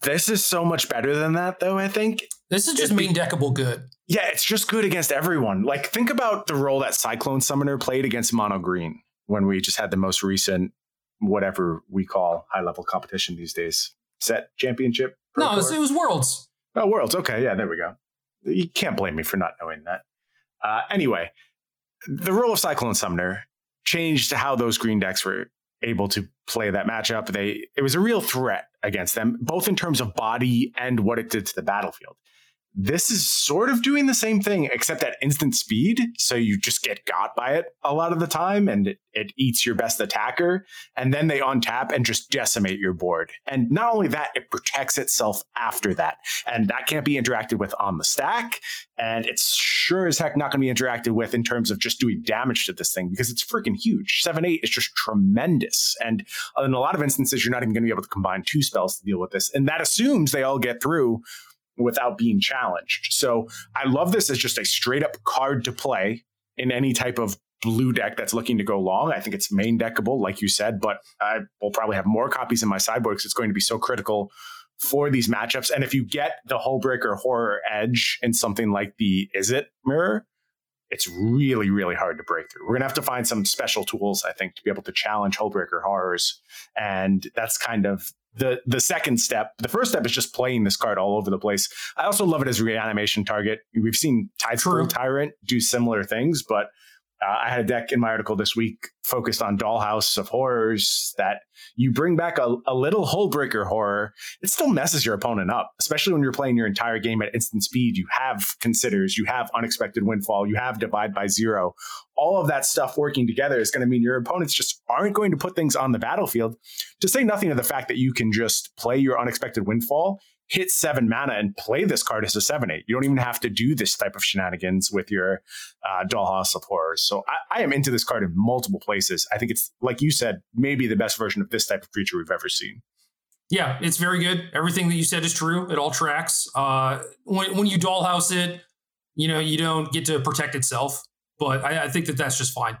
This is so much better than that, though, I think. This is just main deckable good. Yeah, it's just good against everyone. Like, think about the role that Cyclone Summoner played against Mono Green when we just had the most recent, whatever we call high-level competition these days. Set championship? No, it was, it was Worlds. Oh, Worlds. Okay, yeah, there we go. You can't blame me for not knowing that. Uh, anyway, the role of Cyclone Summoner changed how those green decks were able to play that matchup. They it was a real threat against them, both in terms of body and what it did to the battlefield. This is sort of doing the same thing, except at instant speed. So you just get got by it a lot of the time, and it, it eats your best attacker. And then they untap and just decimate your board. And not only that, it protects itself after that. And that can't be interacted with on the stack. And it's sure as heck not going to be interacted with in terms of just doing damage to this thing, because it's freaking huge. seven eight is just tremendous. And in a lot of instances, you're not even going to be able to combine two spells to deal with this. And that assumes they all get through without being challenged. So I love this as just a straight up card to play in any type of blue deck that's looking to go long. I think it's main deckable, like you said, but I will probably have more copies in my sideboard because it's going to be so critical for these matchups. And if you get the Hullbreaker Horror edge in something like the Izzet mirror, it's really, really hard to break through. We're going to have to find some special tools, I think, to be able to challenge Hullbreaker Horrors. And that's kind of the the second step. The first step is just playing this card all over the place. I also love it as a reanimation target. We've seen Tidescroll Tyrant do similar things, but uh, I had a deck in my article this week focused on Dollhouse of Horrors that you bring back a, a little Hullbreaker Horror. It still messes your opponent up, especially when you're playing your entire game at instant speed. You have Considers, you have Unexpected Windfall, you have Divide by Zero. All of that stuff working together is going to mean your opponents just aren't going to put things on the battlefield, to say nothing of the fact that you can just play your Unexpected Windfall, hit seven mana, and play this card as a seven eight. You don't even have to do this type of shenanigans with your uh, Dollhouse of Horrors. So I, I am into this card in multiple places. I think it's, like you said, maybe the best version of this type of creature we've ever seen. Yeah, it's very good. Everything that you said is true. It all tracks. Uh, when, when you Dollhouse it, you know, you don't get to protect itself. But I, I think that that's just fine.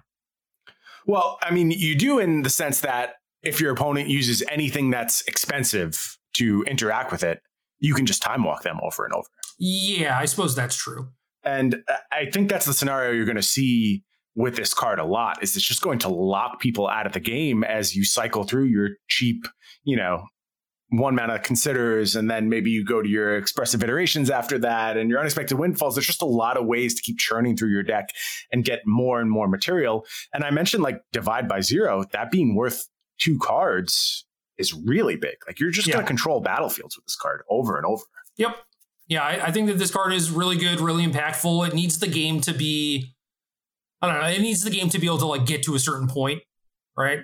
Well, I mean, you do in the sense that if your opponent uses anything that's expensive to interact with it, you can just time walk them over and over. Yeah, I suppose that's true. And I think that's the scenario you're going to see with this card a lot, is it's just going to lock people out of the game as you cycle through your cheap, you know, one mana Considers, and then maybe you go to your Expressive Iterations after that and your Unexpected Windfalls. There's just a lot of ways to keep churning through your deck and get more and more material. And I mentioned like Divide by Zero, that being worth two cards is really big. Like you're just yeah. going to control battlefields with this card over and over. Yep. Yeah, I, I think that this card is really good, really impactful. It needs the game to be, I don't know, it needs the game to be able to like get to a certain point, right?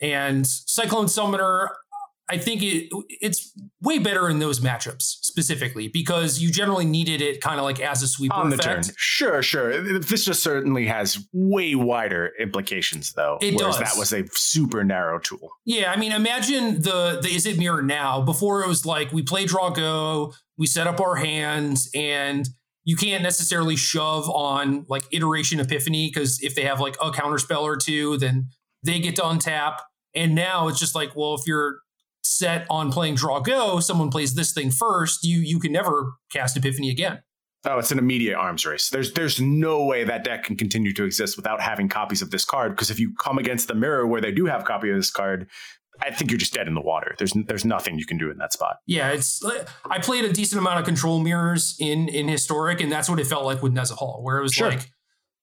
And Cyclone Summoner, I think it it's way better in those matchups specifically because you generally needed it kind of like as a sweeper on the effect. Turn. Sure, sure. This just certainly has way wider implications, though. It whereas does. That was a super narrow tool. Yeah, I mean, imagine the the Izzet mirror now. Before it was like we play draw go, we set up our hands, and you can't necessarily shove on like Iteration Epiphany because if they have like a counterspell or two, then they get to untap. And now it's just like, well, if you're set on playing draw go, someone plays this thing first, you you can never cast Epiphany again. Oh, it's an immediate arms race. There's there's no way that deck can continue to exist without having copies of this card, because if you come against the mirror where they do have copy of this card, I think you're just dead in the water. There's there's nothing you can do in that spot. Yeah, it's I played a decent amount of control mirrors in in Historic, and that's what it felt like with Nezahal, where it was sure. like,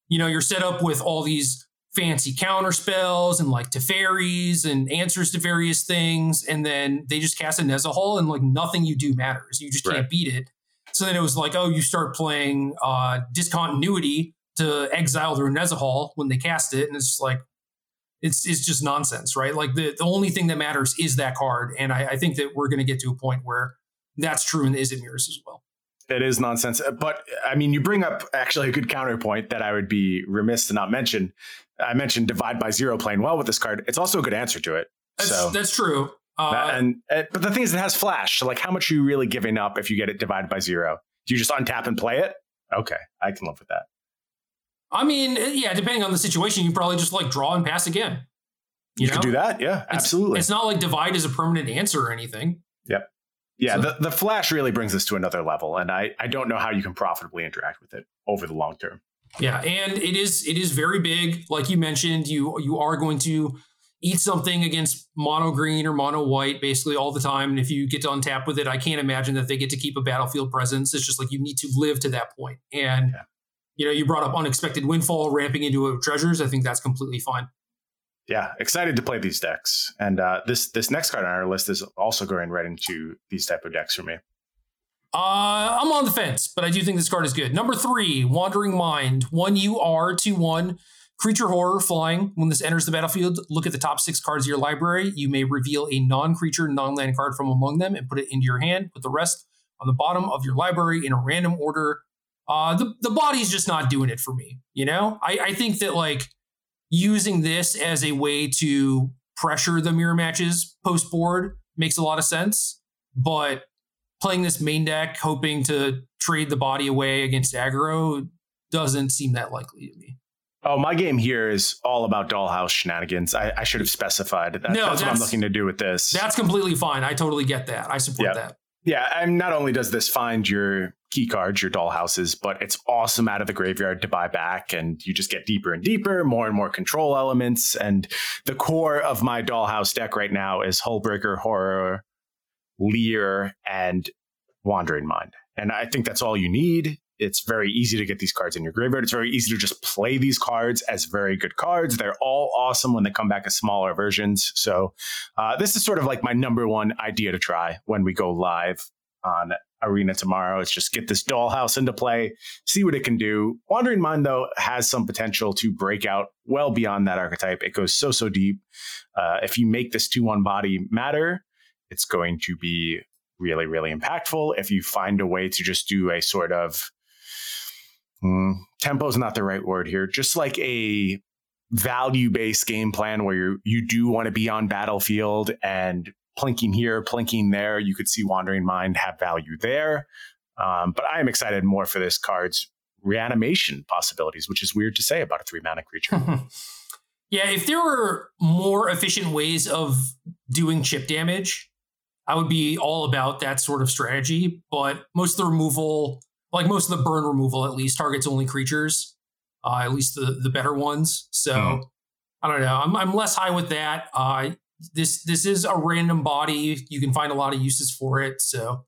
you know, you're set up with all these fancy counter spells and like Teferis and answers to various things, and then they just cast a Nezahal and like nothing you do matters. You just right. can't beat it. So then it was like, oh, you start playing uh, Discontinuity to exile their Nezahal when they cast it, and it's just like it's it's just nonsense, right? Like the, the only thing that matters is that card, and I, I think that we're going to get to a point where that's true in the Izzet mirrors as well. It is nonsense, but I mean, you bring up actually a good counterpoint that I would be remiss to not mention. I mentioned Divide by Zero playing well with this card. It's also a good answer to it. That's, so that's true. Uh, that, and but the thing is, it has flash. So like, how much are you really giving up if you get it Divide by Zero? Do you just untap and play it? Okay, I can live with that. I mean, yeah, depending on the situation, you probably just like draw and pass again. You, you know? Could do that. Yeah, it's, absolutely. It's not like Divide is a permanent answer or anything. Yep. Yeah, so, the, the flash really brings this to another level, and I, I don't know how you can profitably interact with it over the long term. Yeah, and it is it is very big. Like you mentioned, you you are going to eat something against mono green or mono white basically all the time. And if you get to untap with it, I can't imagine that they get to keep a battlefield presence. It's just like you need to live to that point. And, yeah. you know, you brought up Unexpected Windfall, ramping into it with Treasures. I think that's completely fine. Yeah, excited to play these decks. And uh, this this next card on our list is also going right into these type of decks for me. Uh, I'm on the fence, but I do think this card is good. Number three, Wandering Mind. one U R, two one Creature Horror, flying. When this enters the battlefield, look at the top six cards of your library. You may reveal a non-creature, non-land card from among them and put it into your hand. Put the rest on the bottom of your library in a random order. Uh, the, the body's just not doing it for me, you know? I, I think that, like, using this as a way to pressure the mirror matches post-board makes a lot of sense, but playing this main deck, hoping to trade the body away against aggro, doesn't seem that likely to me. Oh, my game here is all about dollhouse shenanigans. I, I should have specified that. No, that's, that's what I'm looking to do with this. That's completely fine. I totally get that. I support yep. that. Yeah, and not only does this find your key cards, your dollhouses, but it's awesome out of the graveyard to buy back, and you just get deeper and deeper, more and more control elements. And the core of my dollhouse deck right now is Hullbreaker Horror, Leer, and Wandering Mind, and I think that's all you need. It's very easy to get these cards in your graveyard. It's very easy to just play these cards as very good cards. They're all awesome when they come back as smaller versions. So uh, this is sort of like my number one idea to try when we go live on Arena tomorrow. It's just get this dollhouse into play, see what it can do. Wandering Mind, though, has some potential to break out well beyond that archetype. It goes so, so deep. Uh, if you make this two one body matter, it's going to be really, really impactful. If you find a way to just do a sort of mm, tempo is not the right word here, just like a value-based game plan where you you do want to be on battlefield and plinking here, plinking there, you could see Wandering Mind have value there. Um, but I am excited more for this card's reanimation possibilities, which is weird to say about a three mana creature. Yeah, if there were more efficient ways of doing chip damage, I would be all about that sort of strategy, but most of the removal, like most of the burn removal at least, targets only creatures, uh, at least the, the better ones. So mm. I don't know. I'm I'm less high with that. Uh, this this is a random body. You can find a lot of uses for it. So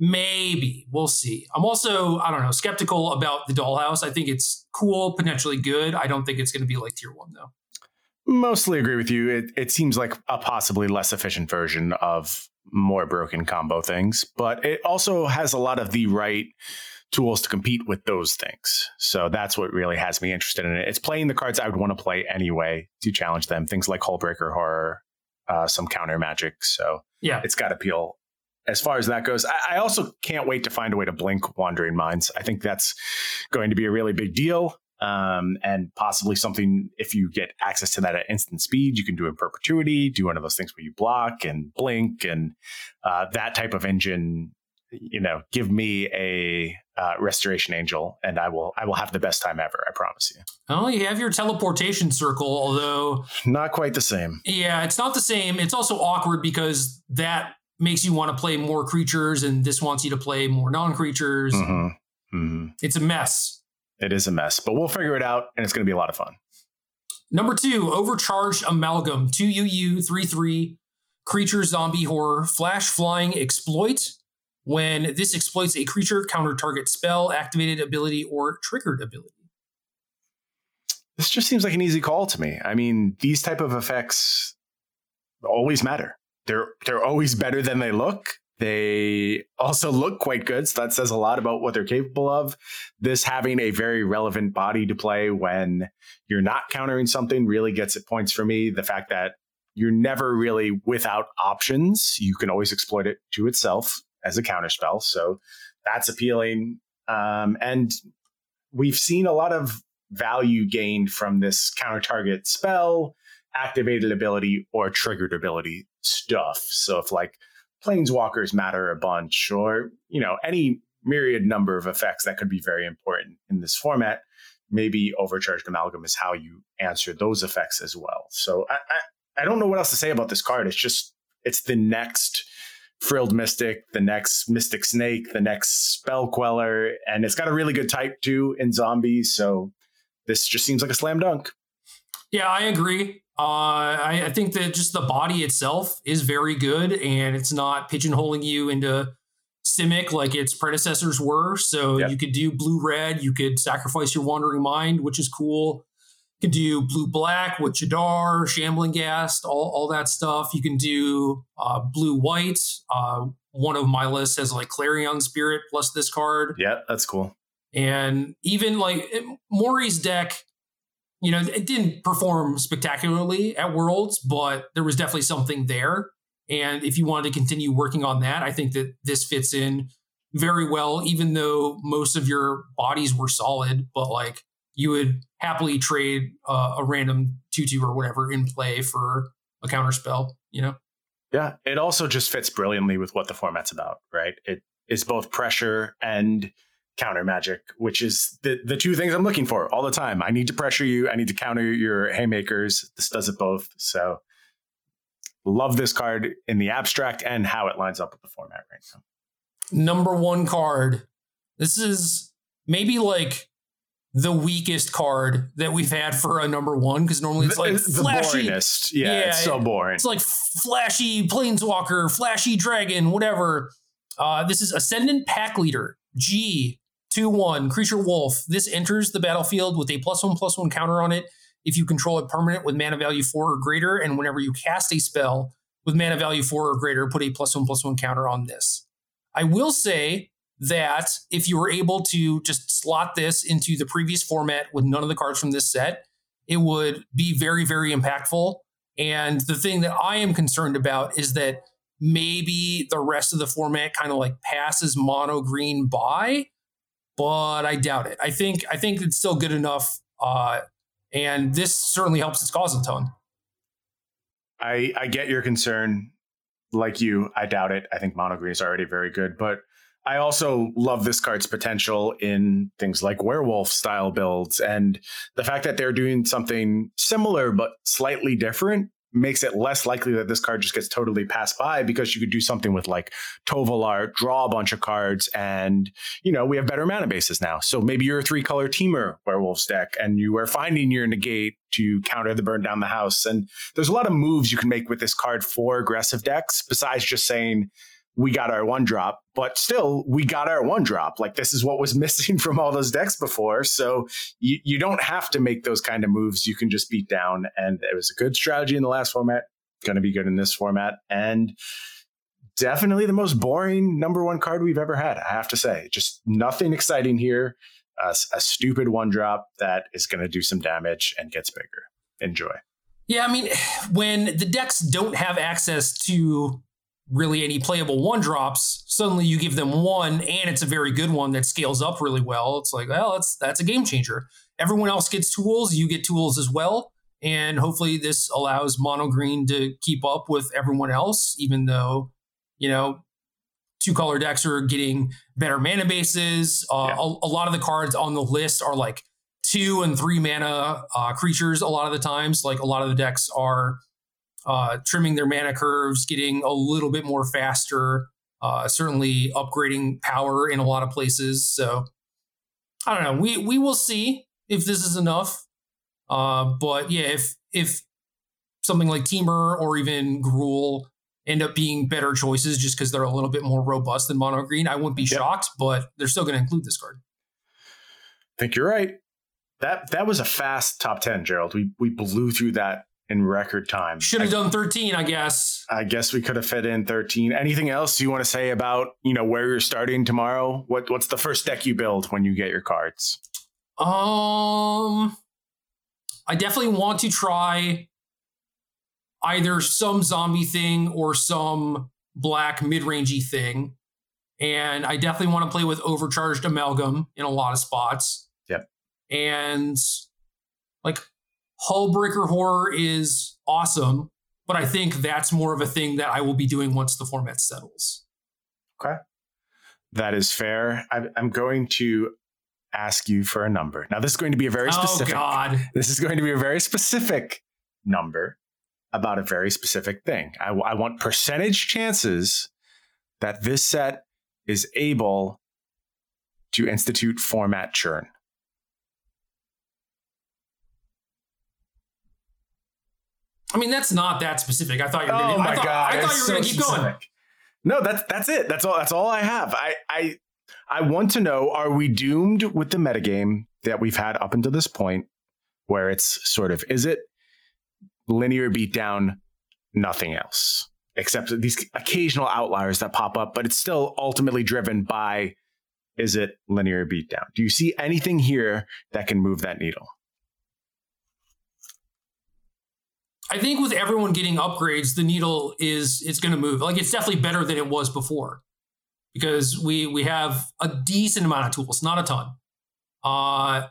maybe we'll see. I'm also, I don't know, skeptical about the dollhouse. I think it's cool, potentially good. I don't think it's going to be like tier one though. Mostly agree with you. It it seems like a possibly less efficient version of more broken combo things, but it also has a lot of the right tools to compete with those things. So that's what really has me interested in it. It's playing the cards I would want to play anyway to challenge them. Things like Hullbreaker Horror, uh, some counter magic. So yeah, it's got appeal as far as that goes. I, I also can't wait to find a way to blink Wandering Minds. I think that's going to be a really big deal. Um, and possibly something, if you get access to that at instant speed, you can do in perpetuity, do one of those things where you block and blink and uh, that type of engine. You know, give me a uh, Restoration Angel and I will I will have the best time ever. I promise you. Oh, you have your teleportation circle, although not quite the same. Yeah, it's not the same. It's also awkward because that makes you want to play more creatures and this wants you to play more non-creatures. Mm-hmm. Mm-hmm. It's a mess. It is a mess, but we'll figure it out and it's going to be a lot of fun. Number two, Overcharged Amalgam, two U U three three, creature zombie horror, flash flying exploit. When this exploits a creature, counter target spell, activated ability, or triggered ability. This just seems like an easy call to me. I mean, these type of effects always matter. They're they're always better than they look. They also look quite good, so that says a lot about what they're capable of. This having a very relevant body to play when you're not countering something really gets it points for me. The fact that you're never really without options. You can always exploit it to itself as a counterspell. So that's appealing. Um, and we've seen a lot of value gained from this counter target spell, activated ability, or triggered ability stuff. So if like planeswalkers matter a bunch, or, you know, any myriad number of effects that could be very important in this format, maybe Overcharged Amalgam is how you answer those effects as well. So I, I, I don't know what else to say about this card. It's just, it's the next Frilled Mystic, the next Mystic Snake, the next Spell Queller, and it's got a really good type too in zombies. So this just seems like a slam dunk. Yeah, I agree. Uh, I, I think that just the body itself is very good, and it's not pigeonholing you into Simic like its predecessors were. So yep. You could do blue red, you could sacrifice your Wandering Mind, which is cool. You can do blue black with Jadar, Shambling Ghast, all, all that stuff. You can do uh, blue white. Uh, one of my lists has like Clarion Spirit plus this card. Yeah, that's cool. And even like Mori's deck, you know, it didn't perform spectacularly at Worlds, but there was definitely something there. And if you wanted to continue working on that, I think that this fits in very well, even though most of your bodies were solid, but like, you would happily trade uh, a random two two or whatever in play for a counterspell, you know? Yeah, it also just fits brilliantly with what the format's about, right? It is both pressure and counter magic, which is the, the two things I'm looking for all the time. I need to pressure you. I need to counter your haymakers. This does it both. So love this card in the abstract and how it lines up with the format right now. Number one card. This is maybe like the weakest card that we've had for a number one, because normally it's like flashy. The boringest. Yeah, yeah, it's so boring. It's like flashy planeswalker, flashy dragon, whatever. Uh, this is Ascendant Pack Leader, G two one, Creature Wolf. This enters the battlefield with a plus one, plus one counter on it if you control a permanent with mana value four or greater, and whenever you cast a spell with mana value four or greater, put a plus one, plus one counter on this. I will say that if you were able to just slot this into the previous format with none of the cards from this set, it would be very, very impactful. And the thing that I am concerned about is that maybe the rest of the format kind of like passes Mono Green by, but I doubt it. I think I think it's still good enough, uh, and this certainly helps its cause a ton. I, I get your concern. Like you, I doubt it. I think Mono Green is already very good, but I also love this card's potential in things like werewolf style builds, and the fact that they're doing something similar but slightly different makes it less likely that this card just gets totally passed by, because you could do something with like Tovalar, draw a bunch of cards, and, you know, we have better mana bases now. So maybe you're a three color teamer werewolves deck and you are finding your negate to counter the burn down the house. And there's a lot of moves you can make with this card for aggressive decks besides just saying, we got our one drop, but still we got our one drop. Like, this is what was missing from all those decks before. So you, you don't have to make those kind of moves. You can just beat down. And it was a good strategy in the last format, going to be good in this format. And definitely the most boring number one card we've ever had, I have to say. Just nothing exciting here. Uh, a stupid one drop that is going to do some damage and gets bigger. Enjoy. Yeah, I mean, when the decks don't have access to really any playable one drops, suddenly you give them one, and it's a very good one that scales up really well. It's like, well, that's that's a game changer. Everyone else gets tools, you get tools as well. And hopefully this allows Mono Green to keep up with everyone else, even though, you know, two-color decks are getting better mana bases. Uh, yeah. a, a lot of the cards on the list are like two and three mana uh, creatures a lot of the times. Like a lot of the decks are uh, trimming their mana curves, getting a little bit more faster, uh, certainly upgrading power in a lot of places. So I don't know. We we will see if this is enough. Uh, but yeah, if if something like Temur or even Gruul end up being better choices just because they're a little bit more robust than Mono Green, I wouldn't be yep. shocked, but they're still going to include this card. I think you're right. That that was a fast top ten, Gerald. We we blew through that in record time. Should have done thirteen, I guess. I guess we could have fit in thirteen. Anything else you want to say about, you know, where you're starting tomorrow? What What's the first deck you build when you get your cards? Um, I definitely want to try either some zombie thing or some black mid-rangey thing. And I definitely want to play with Overcharged Amalgam in a lot of spots. Yep. And like Hullbreaker Horror is awesome, but I think that's more of a thing that I will be doing once the format settles. Okay. That is fair. I, I'm going to ask you for a number. Now this is going to be a very specific. Oh God. This is going to be a very specific number about a very specific thing. I, I want percentage chances that this set is able to institute format churn. I mean, that's not that specific. I thought you were going to. Oh my God! I thought you were going to keep going. No, that's that's it. That's all. That's all I have. I I I want to know: are we doomed with the metagame that we've had up until this point, where it's sort of is it? Linear beatdown, nothing else except these occasional outliers that pop up, but it's still ultimately driven by is it linear beatdown? Do you see anything here that can move that needle? I think with everyone getting upgrades, the needle is it's going to move. Like it's definitely better than it was before because we we have a decent amount of tools, not a ton. Uh,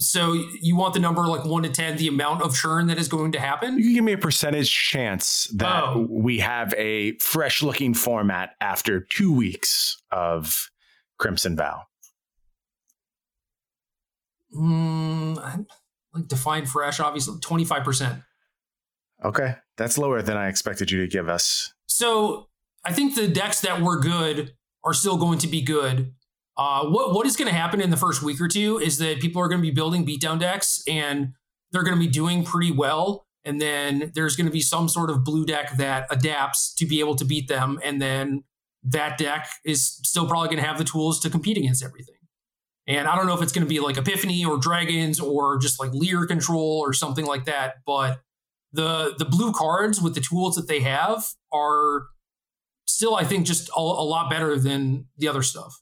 So you want the number like one to ten, the amount of churn that is going to happen? You can give me a percentage chance that oh. we have a fresh looking format after two weeks of Crimson Vow. Mm, like define fresh, obviously twenty-five percent. Okay, that's lower than I expected you to give us. So I think the decks that were good are still going to be good. Uh, what what is going to happen in the first week or two is that people are going to be building beatdown decks and they're going to be doing pretty well. And then there's going to be some sort of blue deck that adapts to be able to beat them. And then that deck is still probably going to have the tools to compete against everything. And I don't know if it's going to be like Epiphany or Dragons or just like Leer Control or something like that. But the the blue cards with the tools that they have are still, I think, just a, a lot better than the other stuff.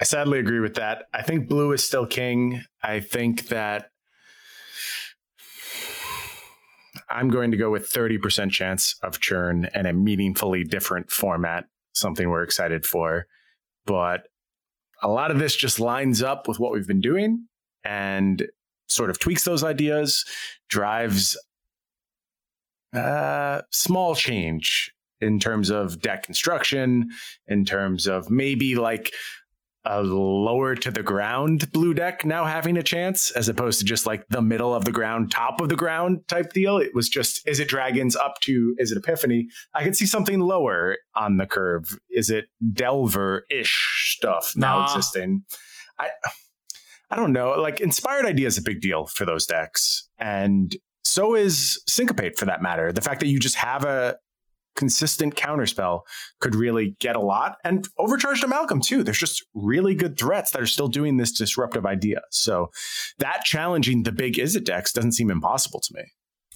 I sadly agree with that. I think blue is still king. I think that I'm going to go with thirty percent chance of churn and a meaningfully different format, something we're excited for. But a lot of this just lines up with what we've been doing and sort of tweaks those ideas, drives uh, small change in terms of deck construction, in terms of maybe like a lower to the ground blue deck now having a chance as opposed to just like the middle of the ground, top of the ground type deal. It was just, is it Dragons up to, is it Epiphany? I could see something lower on the curve. Is it Delver-ish stuff now nah. existing? I I don't know. Like Inspired Idea is a big deal for those decks. And so is Syncopate for that matter. The fact that you just have a consistent counterspell could really get a lot, and Overcharged Amalgam too. There's just really good threats that are still doing this disruptive idea. So that challenging the big Izzet decks doesn't seem impossible to me.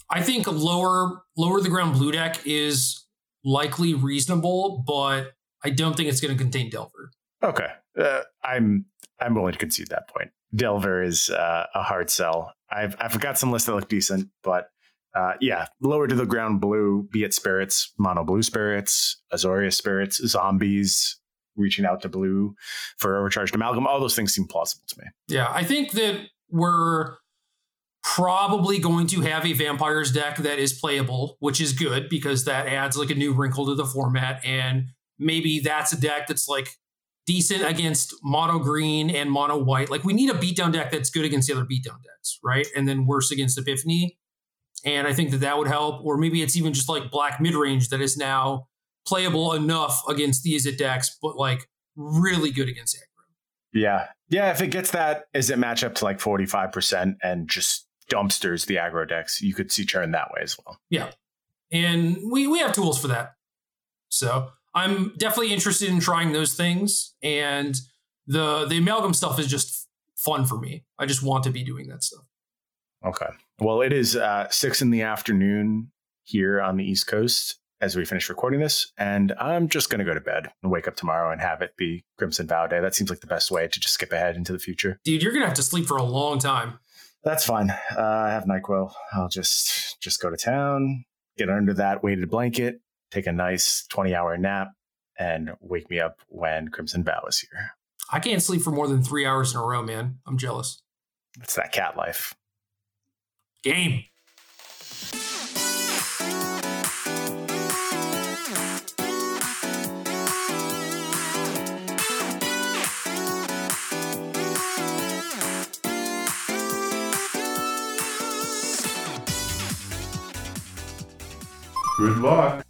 I think lower lower the ground blue deck is likely reasonable, but I don't think it's going to contain Delver. Okay, uh, I'm I'm willing to concede that point. Delver is uh, a hard sell. I've I've got some lists that look decent, but uh, yeah, lower to the ground blue, be it spirits, mono blue spirits, Azoria spirits, zombies, reaching out to blue for Overcharged Amalgam. All those things seem plausible to me. Yeah, I think that we're probably going to have a Vampires deck that is playable, which is good because that adds like a new wrinkle to the format. And maybe that's a deck that's like decent against mono green and mono white. Like we need a beatdown deck that's good against the other beatdown decks, right? And then worse against Epiphany. And I think that that would help. Or maybe it's even just like black midrange that is now playable enough against these Izzet decks, but like really good against aggro. Yeah. Yeah. If it gets that Izzet match up to like forty-five percent and just dumpsters the aggro decks, you could see churn that way as well. Yeah. And we, we have tools for that. So I'm definitely interested in trying those things. And the, the amalgam stuff is just fun for me. I just want to be doing that stuff. Okay. Well, it is uh, six in the afternoon here on the East Coast as we finish recording this. And I'm just going to go to bed and wake up tomorrow and have it be Crimson Vow Day. That seems like the best way to just skip ahead into the future. Dude, you're going to have to sleep for a long time. That's fine. Uh, I have NyQuil. I'll just just go to town, get under that weighted blanket, take a nice twenty hour nap, and wake me up when Crimson Vow is here. I can't sleep for more than three hours in a row, man. I'm jealous. It's that cat life. Game. Good luck.